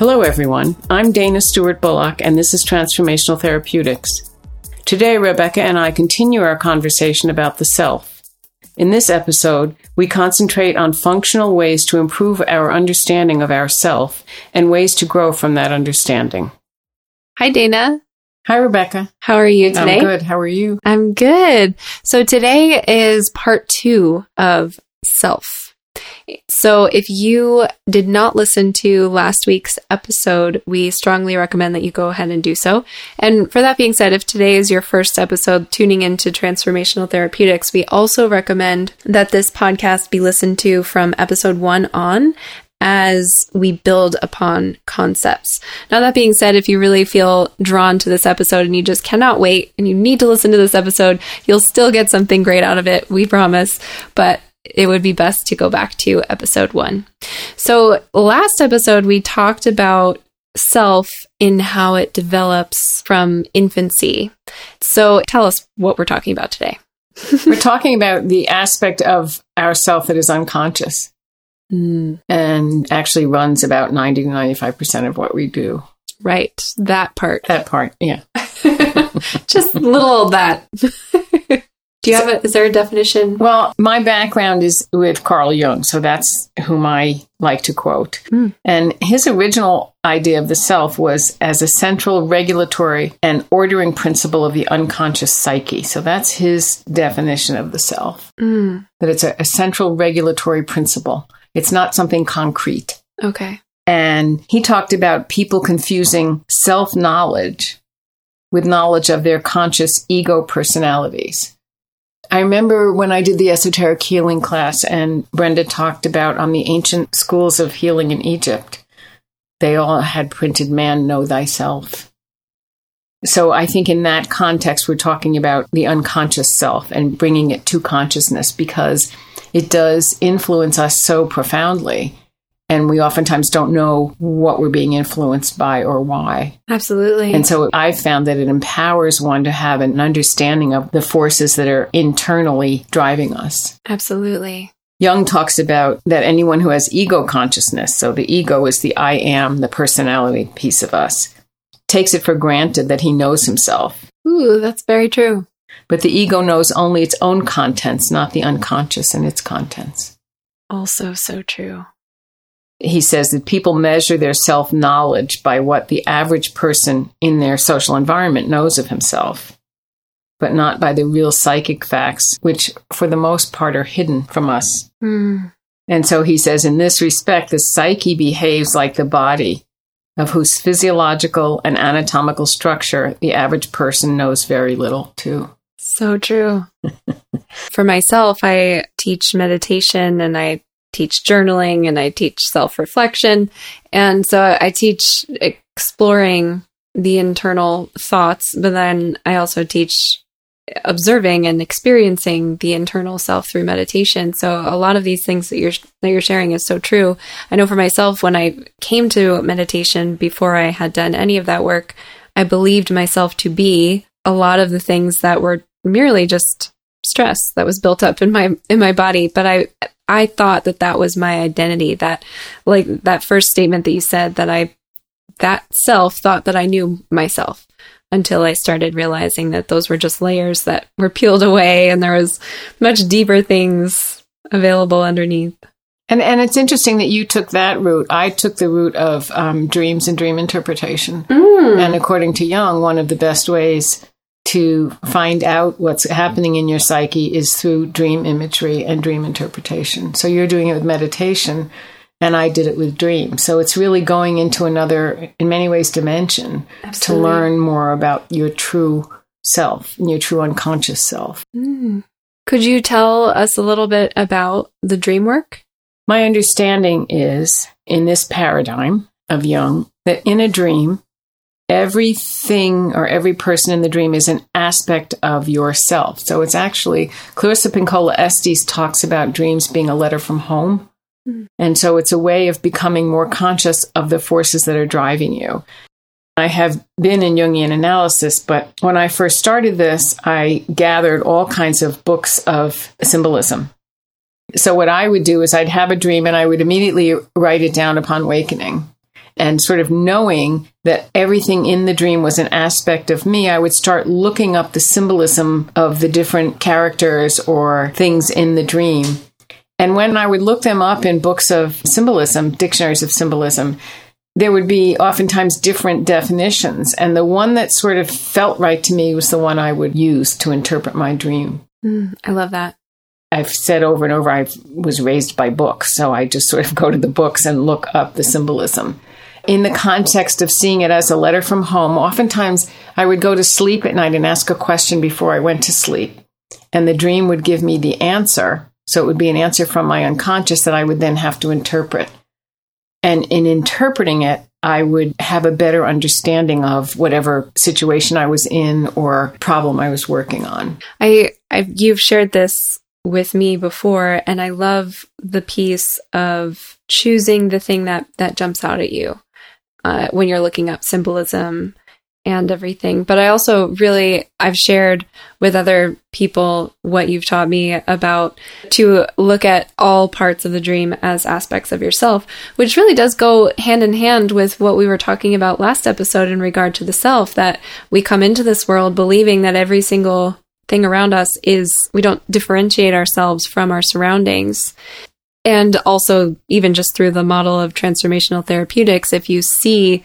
Hello everyone, I'm Dana Stewart-Bullock and this is Transformational Therapeutics. Today Rebecca and I continue our conversation about the self. In this episode, we concentrate on functional ways to improve our understanding of ourself and ways to grow from that understanding. Hi Dana. Hi Rebecca. How are you today? I'm good. How are you? I'm good. So today is part 2 of self. So if you did not listen to last week's episode, we strongly recommend that you go ahead and do so. And for that being said, if today is your first episode tuning into Transformational Therapeutics, we also recommend that this podcast be listened to from episode 1 on as we build upon concepts. Now, that being said, if you really feel drawn to this episode and you just cannot wait and you need to listen to this episode, you'll still get something great out of it, we promise. But it would be best to go back to episode 1. So last episode, we talked about self in how it develops from infancy. So tell us what we're talking about today. We're talking about the aspect of ourself that is unconscious and actually runs about 90 to 95% of what we do. Right. That part. That part. Yeah. Just little of that. Do you have is there a definition? Well, my background is with Carl Jung, so that's whom I like to quote. And his original idea of the self was as a central regulatory and ordering principle of the unconscious psyche. So that's his definition of the self, that it's a central regulatory principle. It's not something concrete. Okay. And he talked about people confusing self-knowledge with knowledge of their conscious ego personalities. I remember when I did the esoteric healing class and Brenda talked about on the ancient schools of healing in Egypt, they all had printed man, know thyself. So I think in that context, we're talking about the unconscious self and bringing it to consciousness because it does influence us so profoundly. And we oftentimes don't know what we're being influenced by or why. Absolutely. And so I've found that it empowers one to have an understanding of the forces that are internally driving us. Absolutely. Jung talks about that anyone who has ego consciousness, so the ego is the I am, the personality piece of us, takes it for granted that he knows himself. Ooh, that's very true. But the ego knows only its own contents, not the unconscious and its contents. Also so true. He says that people measure their self-knowledge by what the average person in their social environment knows of himself, but not by the real psychic facts, which for the most part are hidden from us. And so he says, in this respect, the psyche behaves like the body, of whose physiological and anatomical structure the average person knows very little too. So true. For myself, I teach meditation and I teach journaling and I teach self-reflection. And so I teach exploring the internal thoughts, but then I also teach observing and experiencing the internal self through meditation. So a lot of these things that you're sharing is so true. I know for myself, when I came to meditation before I had done any of that work, I believed myself to be a lot of the things that were merely just stress that was built up in my body. But I thought that was my identity, that like that first statement that you said, that self thought that I knew myself until I started realizing that those were just layers that were peeled away and there was much deeper things available underneath. And it's interesting that you took that route. I took the route of dreams and dream interpretation. And according to Jung, one of the best ways to find out what's happening in your psyche is through dream imagery and dream interpretation. So you're doing it with meditation, and I did it with dreams. So it's really going into another, in many ways, dimension. Absolutely. To learn more about your true self and your true unconscious self. Could you tell us a little bit about the dream work? My understanding is, in this paradigm of Jung, that in a dream, everything or every person in the dream is an aspect of yourself. So it's actually, Clarissa Pinkola Estes talks about dreams being a letter from home. And so it's a way of becoming more conscious of the forces that are driving you. I have been in Jungian analysis, but when I first started this, I gathered all kinds of books of symbolism. So what I would do is I'd have a dream and I would immediately write it down upon awakening. and sort of knowing that everything in the dream was an aspect of me, I would start looking up the symbolism of the different characters or things in the dream. And when I would look them up in books of symbolism, dictionaries of symbolism, there would be oftentimes different definitions. And the one that sort of felt right to me was the one I would use to interpret my dream. I love that. I've said over and over, I was raised by books. So I just sort of go to the books and look up the symbolism. In the context of seeing it as a letter from home, oftentimes I would go to sleep at night and ask a question before I went to sleep. And the dream would give me the answer. So it would be an answer from my unconscious that I would then have to interpret. And in interpreting it, I would have a better understanding of whatever situation I was in or problem I was working on. You've shared this with me before, and I love the piece of choosing the thing that jumps out at you when you're looking up symbolism and everything. But I also I've shared with other people what you've taught me about to look at all parts of the dream as aspects of yourself, which really does go hand in hand with what we were talking about last episode in regard to the self, that we come into this world believing that every single thing around us is, we don't differentiate ourselves from our surroundings. And also, even just through the model of transformational therapeutics, if you see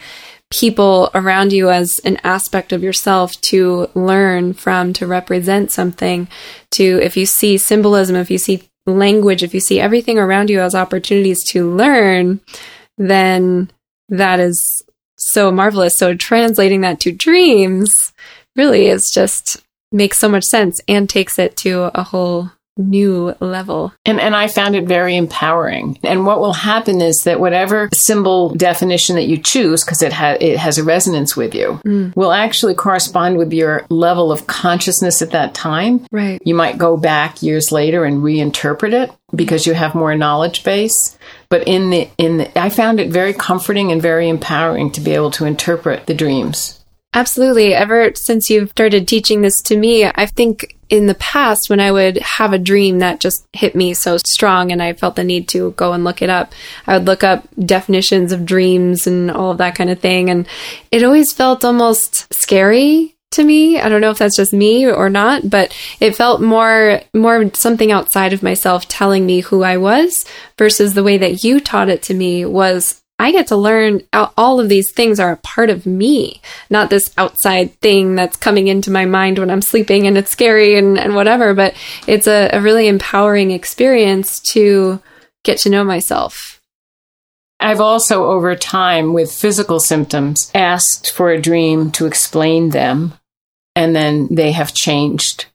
people around you as an aspect of yourself to learn from, to represent something, to, if you see symbolism, if you see language, if you see everything around you as opportunities to learn, then that is so marvelous. So translating that to dreams really is just makes so much sense and takes it to a whole new level. And I found it very empowering. And what will happen is that whatever symbol definition that you choose, because it has a resonance with you, will actually correspond with your level of consciousness at that time. Right. You might go back years later and reinterpret it because you have more knowledge base. But I found it very comforting and very empowering to be able to interpret the dreams. Absolutely. Ever since you've started teaching this to me, I think in the past when I would have a dream that just hit me so strong and I felt the need to go and look it up, I would look up definitions of dreams and all of that kind of thing. And it always felt almost scary to me. I don't know if that's just me or not, but it felt more something outside of myself telling me who I was versus the way that you taught it to me was I get to learn all of these things are a part of me, not this outside thing that's coming into my mind when I'm sleeping and it's scary and whatever, but it's a really empowering experience to get to know myself. I've also, over time, with physical symptoms, asked for a dream to explain them, and then they have changed.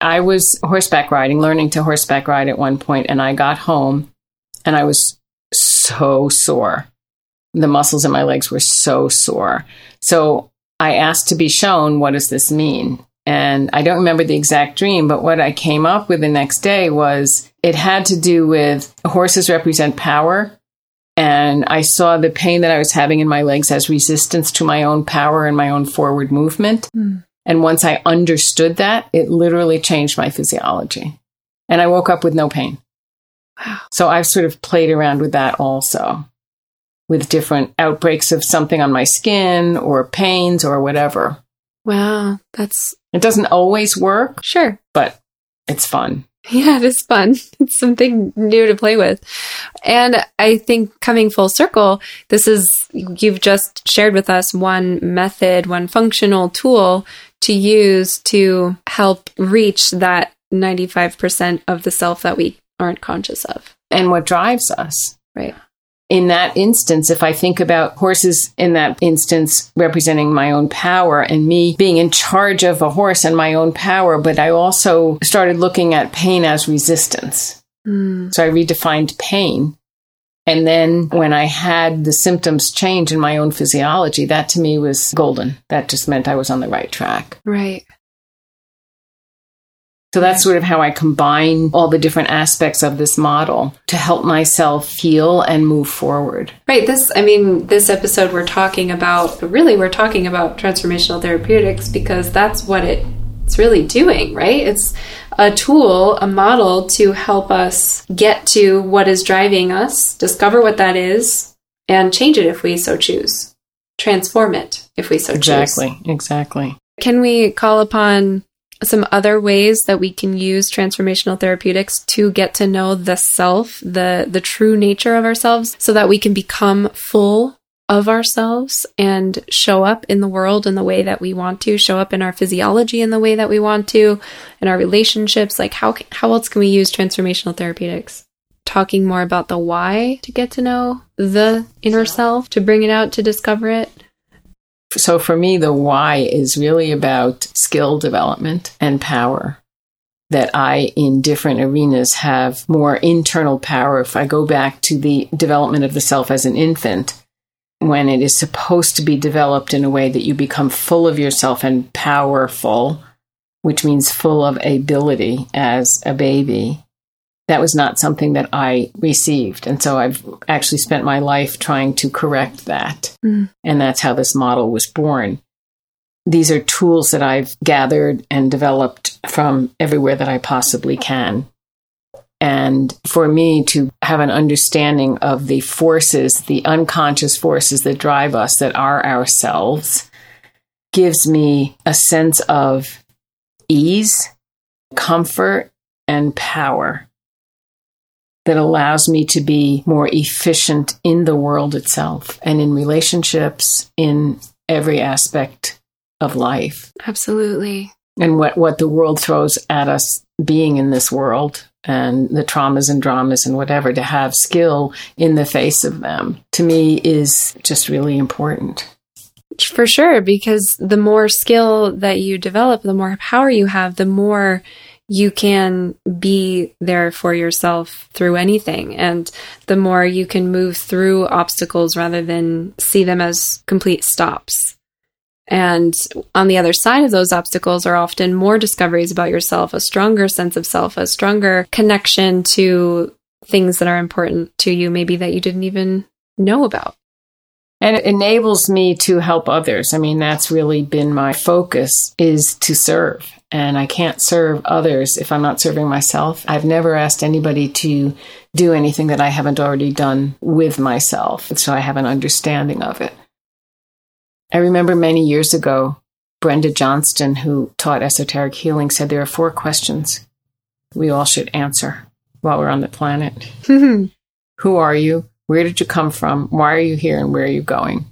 I was horseback riding, learning to horseback ride at one point, and I got home, and I was so sore. The muscles in my legs were so sore. So I asked to be shown, what does this mean? And I don't remember the exact dream, but what I came up with the next day was it had to do with horses represent power. And I saw the pain that I was having in my legs as resistance to my own power and my own forward movement. Mm. And once I understood that, it literally changed my physiology. And I woke up with no pain. Wow. So I've sort of played around with that also, with different outbreaks of something on my skin or pains or whatever. Wow, it doesn't always work. Sure. But it's fun. Yeah, it is fun. It's something new to play with. And I think coming full circle, you've just shared with us one method, one functional tool to use to help reach that 95% of the self that we aren't conscious of. And what drives us. Right. In that instance, if I think about horses in that instance representing my own power and me being in charge of a horse and my own power, but I also started looking at pain as resistance. Mm. So I redefined pain. And then when I had the symptoms change in my own physiology, that to me was golden. That just meant I was on the right track. Right. So that's sort of how I combine all the different aspects of this model to help myself heal and move forward. Right. This episode we're talking about transformational therapeutics because that's what it's really doing, right? It's a tool, a model to help us get to what is driving us, discover what that is, and change it if we so choose. Transform it if we so choose. Exactly. Can we call upon some other ways that we can use transformational therapeutics to get to know the self, the true nature of ourselves, so that we can become full of ourselves and show up in the world in the way that we want to, show up in our physiology in the way that we want to, in our relationships? Like, how else can we use transformational therapeutics? Talking more about the why to get to know the inner self, to bring it out, to discover it. So for me, the why is really about skill development and power. That I, in different arenas, have more internal power. If I go back to the development of the self as an infant, when it is supposed to be developed in a way that you become full of yourself and powerful, which means full of ability as a baby, that was not something that I received. And so I've actually spent my life trying to correct that. Mm. And that's how this model was born. These are tools that I've gathered and developed from everywhere that I possibly can. And for me to have an understanding of the forces, the unconscious forces that drive us, that are ourselves, gives me a sense of ease, comfort, and power that allows me to be more efficient in the world itself and in relationships, in every aspect of life. Absolutely. And what the world throws at us, being in this world and the traumas and dramas and whatever, to have skill in the face of them, to me, is just really important. For sure, because the more skill that you develop, the more power you have, the more you can be there for yourself through anything. And the more you can move through obstacles rather than see them as complete stops. And on the other side of those obstacles are often more discoveries about yourself, a stronger sense of self, a stronger connection to things that are important to you, maybe that you didn't even know about. And it enables me to help others. I mean, that's really been my focus, is to serve. And I can't serve others if I'm not serving myself. I've never asked anybody to do anything that I haven't already done with myself. So I have an understanding of it. I remember many years ago, Brenda Johnston, who taught esoteric healing, said there are 4 questions we all should answer while we're on the planet. Who are you? Where did you come from? Why are you here? And where are you going?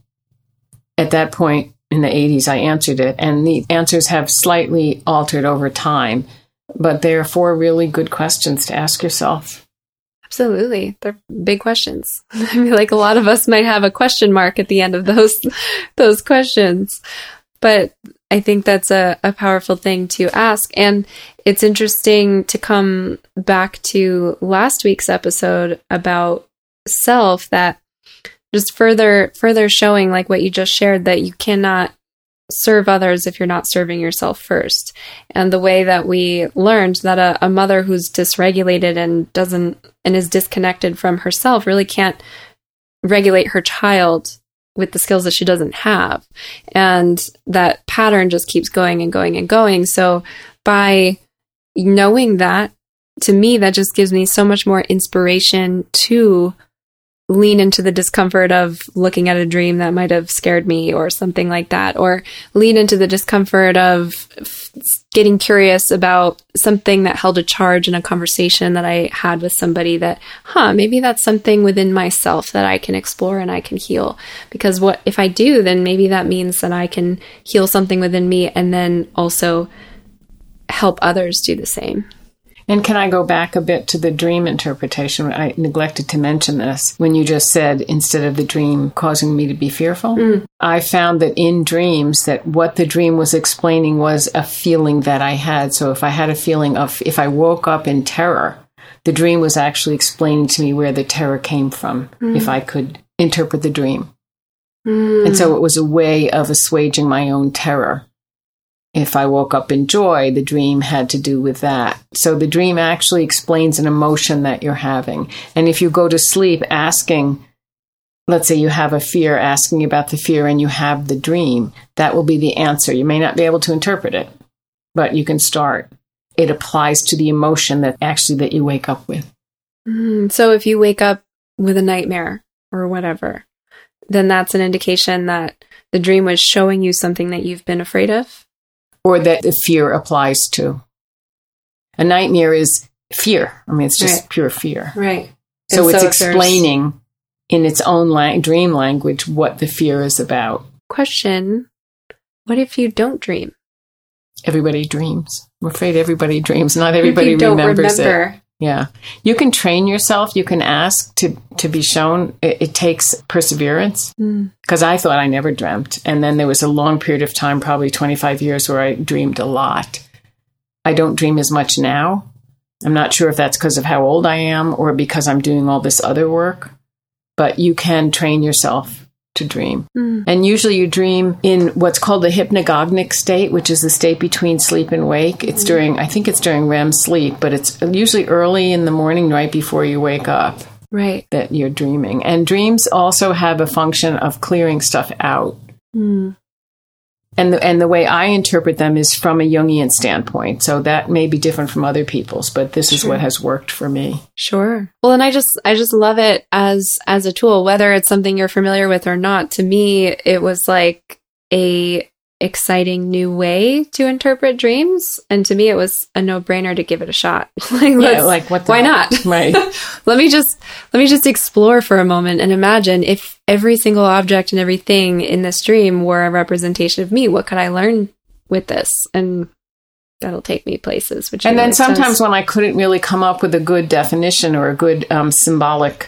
At that point, in the 80s, I answered it, and the answers have slightly altered over time, but there are 4 really good questions to ask yourself. Absolutely. They're big questions. I feel like a lot of us might have a question mark at the end of those questions, but I think that's a powerful thing to ask. And it's interesting to come back to last week's episode about self, that just further showing, like what you just shared, that you cannot serve others if you're not serving yourself first. And the way that we learned that a mother who's dysregulated and is disconnected from herself really can't regulate her child with the skills that she doesn't have. And that pattern just keeps going and going and going. So by knowing that, to me, that just gives me so much more inspiration to lean into the discomfort of looking at a dream that might have scared me or something like that, or lean into the discomfort of getting curious about something that held a charge in a conversation that I had with somebody, that, maybe that's something within myself that I can explore and I can heal. Because what if I do, then maybe that means that I can heal something within me and then also help others do the same. And can I go back a bit to the dream interpretation? I neglected to mention this when you just said, instead of the dream causing me to be fearful, I found that in dreams, that what the dream was explaining was a feeling that I had. So if I had a feeling of, if I woke up in terror, the dream was actually explaining to me where the terror came from, if I could interpret the dream. And so it was a way of assuaging my own terror. If I woke up in joy, the dream had to do with that. So the dream actually explains an emotion that you're having. And if you go to sleep asking, let's say you have a fear, asking about the fear, and you have the dream, that will be the answer. You may not be able to interpret it, but you can start. It applies to the emotion that you wake up with. So if you wake up with a nightmare or whatever, then that's an indication that the dream was showing you something that you've been afraid of? Or that the fear applies to. A nightmare is fear. I mean, it's just pure fear. Right. So it's explaining in its own dream language what the fear is about. Question, what if you don't dream? Everybody dreams. I'm afraid everybody dreams. Not everybody remembers it. Yeah. You can train yourself. You can ask to be shown. It takes perseverance. Because I thought I never dreamt. And then there was a long period of time, probably 25 years, where I dreamed a lot. I don't dream as much now. I'm not sure if that's because of how old I am or because I'm doing all this other work. But you can train yourself to dream. And usually you dream in what's called the hypnagogic state, which is the state between sleep and wake. It's during, I think it's during REM sleep, but it's usually early in the morning, right before you wake up, right, that you're dreaming. And dreams also have a function of clearing stuff out. And the way I interpret them is from a Jungian standpoint. So that may be different from other people's, but this is what has worked for me. Sure. Well, and I just love it as a tool, whether it's something you're familiar with or not. To me, it was like a exciting new way to interpret dreams. And to me, it was a no-brainer to give it a shot. Why not? Right. Let me just explore for a moment and imagine if every single object and everything in this dream were a representation of me, what could I learn with this? And that'll take me places. Sometimes when I couldn't really come up with a good definition or a good symbolic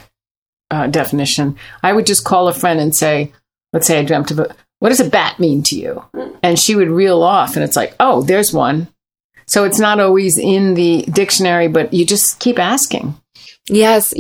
definition, I would just call a friend and say, let's say I dreamt of what does a bat mean to you? And she would reel off, and it's like, oh, there's one. So it's not always in the dictionary, but you just keep asking. Yes,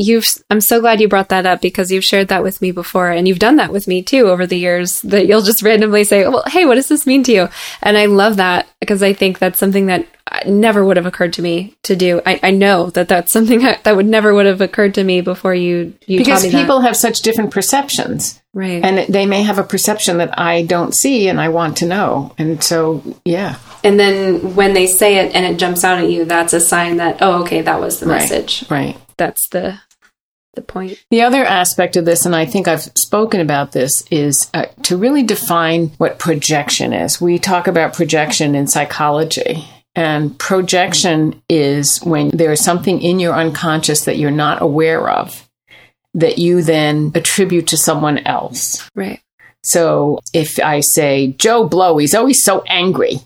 I'm so glad you brought that up, because you've shared that with me before, and you've done that with me too over the years, that you'll just randomly say, well, hey, what does this mean to you? And I love that, because I think that's something that never would have occurred to me to do. I know that's something that would never would have occurred to me before you taught me that. Because people have such different perceptions. Right. And they may have a perception that I don't see and I want to know. And so, yeah. And then when they say it and it jumps out at you, that's a sign that, oh, okay, that was the message. Right. That's the point. The other aspect of this, and I think I've spoken about this, is to really define what projection is. We talk about projection in psychology. And projection is when there is something in your unconscious that you're not aware of that you then attribute to someone else. Right. So if I say, Joe Blow, he's always so angry,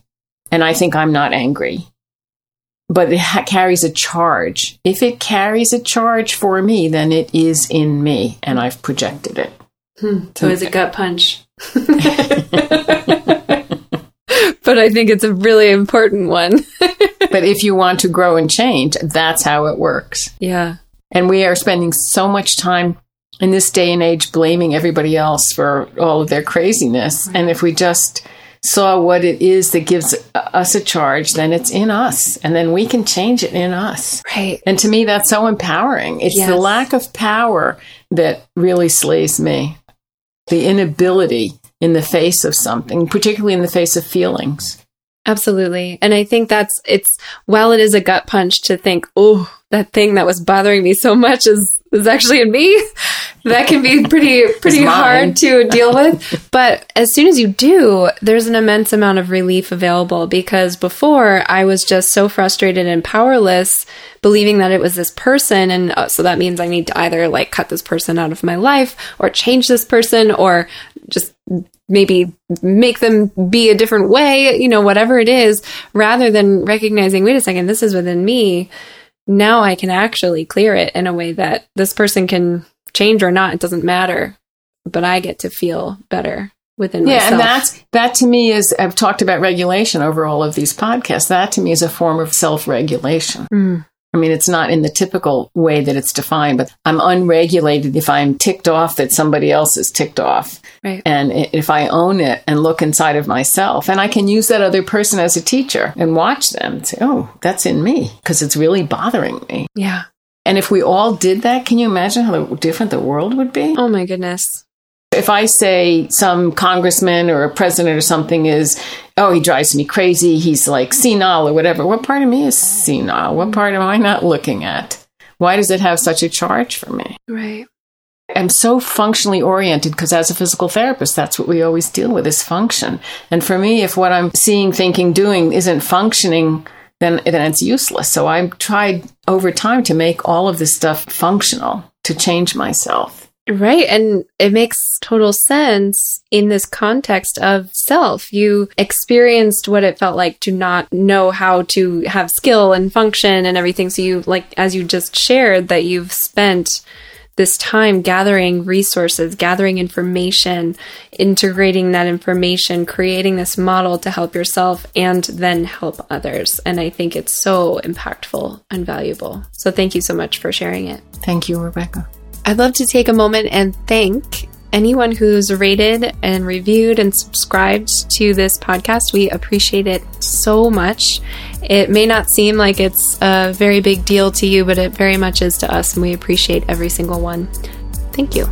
and I think I'm not angry, but it carries a charge. If it carries a charge for me, then it is in me, and I've projected it. So it's a gut punch. But I think it's a really important one. But if you want to grow and change, that's how it works. Yeah. And we are spending so much time in this day and age blaming everybody else for all of their craziness. Right. And if we just saw what it is that gives us a charge, then it's in us. And then we can change it in us. Right. And to me, that's so empowering. It's the lack of power that really slays me. The inability in the face of something, particularly in the face of feelings. Absolutely. And I think while it is a gut punch to think, oh, that thing that was bothering me so much is actually in me, that can be pretty hard to deal with. But as soon as you do, there's an immense amount of relief available, because before I was just so frustrated and powerless, believing that it was this person. And so that means I need to either like cut this person out of my life or change this person or just maybe make them be a different way, whatever it is, rather than recognizing, wait a second, this is within me. Now I can actually clear it in a way that this person can change or not. It doesn't matter, but I get to feel better within myself. Yeah, and that to me is, I've talked about regulation over all of these podcasts. That to me is a form of self-regulation. I mean, it's not in the typical way that it's defined, but I'm unregulated if I'm ticked off that somebody else is ticked off. Right. And if I own it and look inside of myself, and I can use that other person as a teacher and watch them and say, oh, that's in me because it's really bothering me. Yeah. And if we all did that, can you imagine how different the world would be? Oh, my goodness. If I say some congressman or a president or something is, oh, he drives me crazy, he's like senile or whatever, what part of me is senile? What part am I not looking at? Why does it have such a charge for me? Right. I'm so functionally oriented because as a physical therapist, that's what we always deal with is function. And for me, if what I'm seeing, thinking, doing isn't functioning, then it's useless. So I've tried over time to make all of this stuff functional, to change myself. Right. And it makes total sense in this context of self. You experienced what it felt like to not know how to have skill and function and everything. So you, like, as you just shared, that you've spent this time gathering resources, gathering information, integrating that information, creating this model to help yourself and then help others. And I think it's so impactful and valuable. So thank you so much for sharing it. Thank you, Rebecca. I'd love to take a moment and thank anyone who's rated and reviewed and subscribed to this podcast. We appreciate it so much. It may not seem like it's a very big deal to you, but it very much is to us, and we appreciate every single one. Thank you.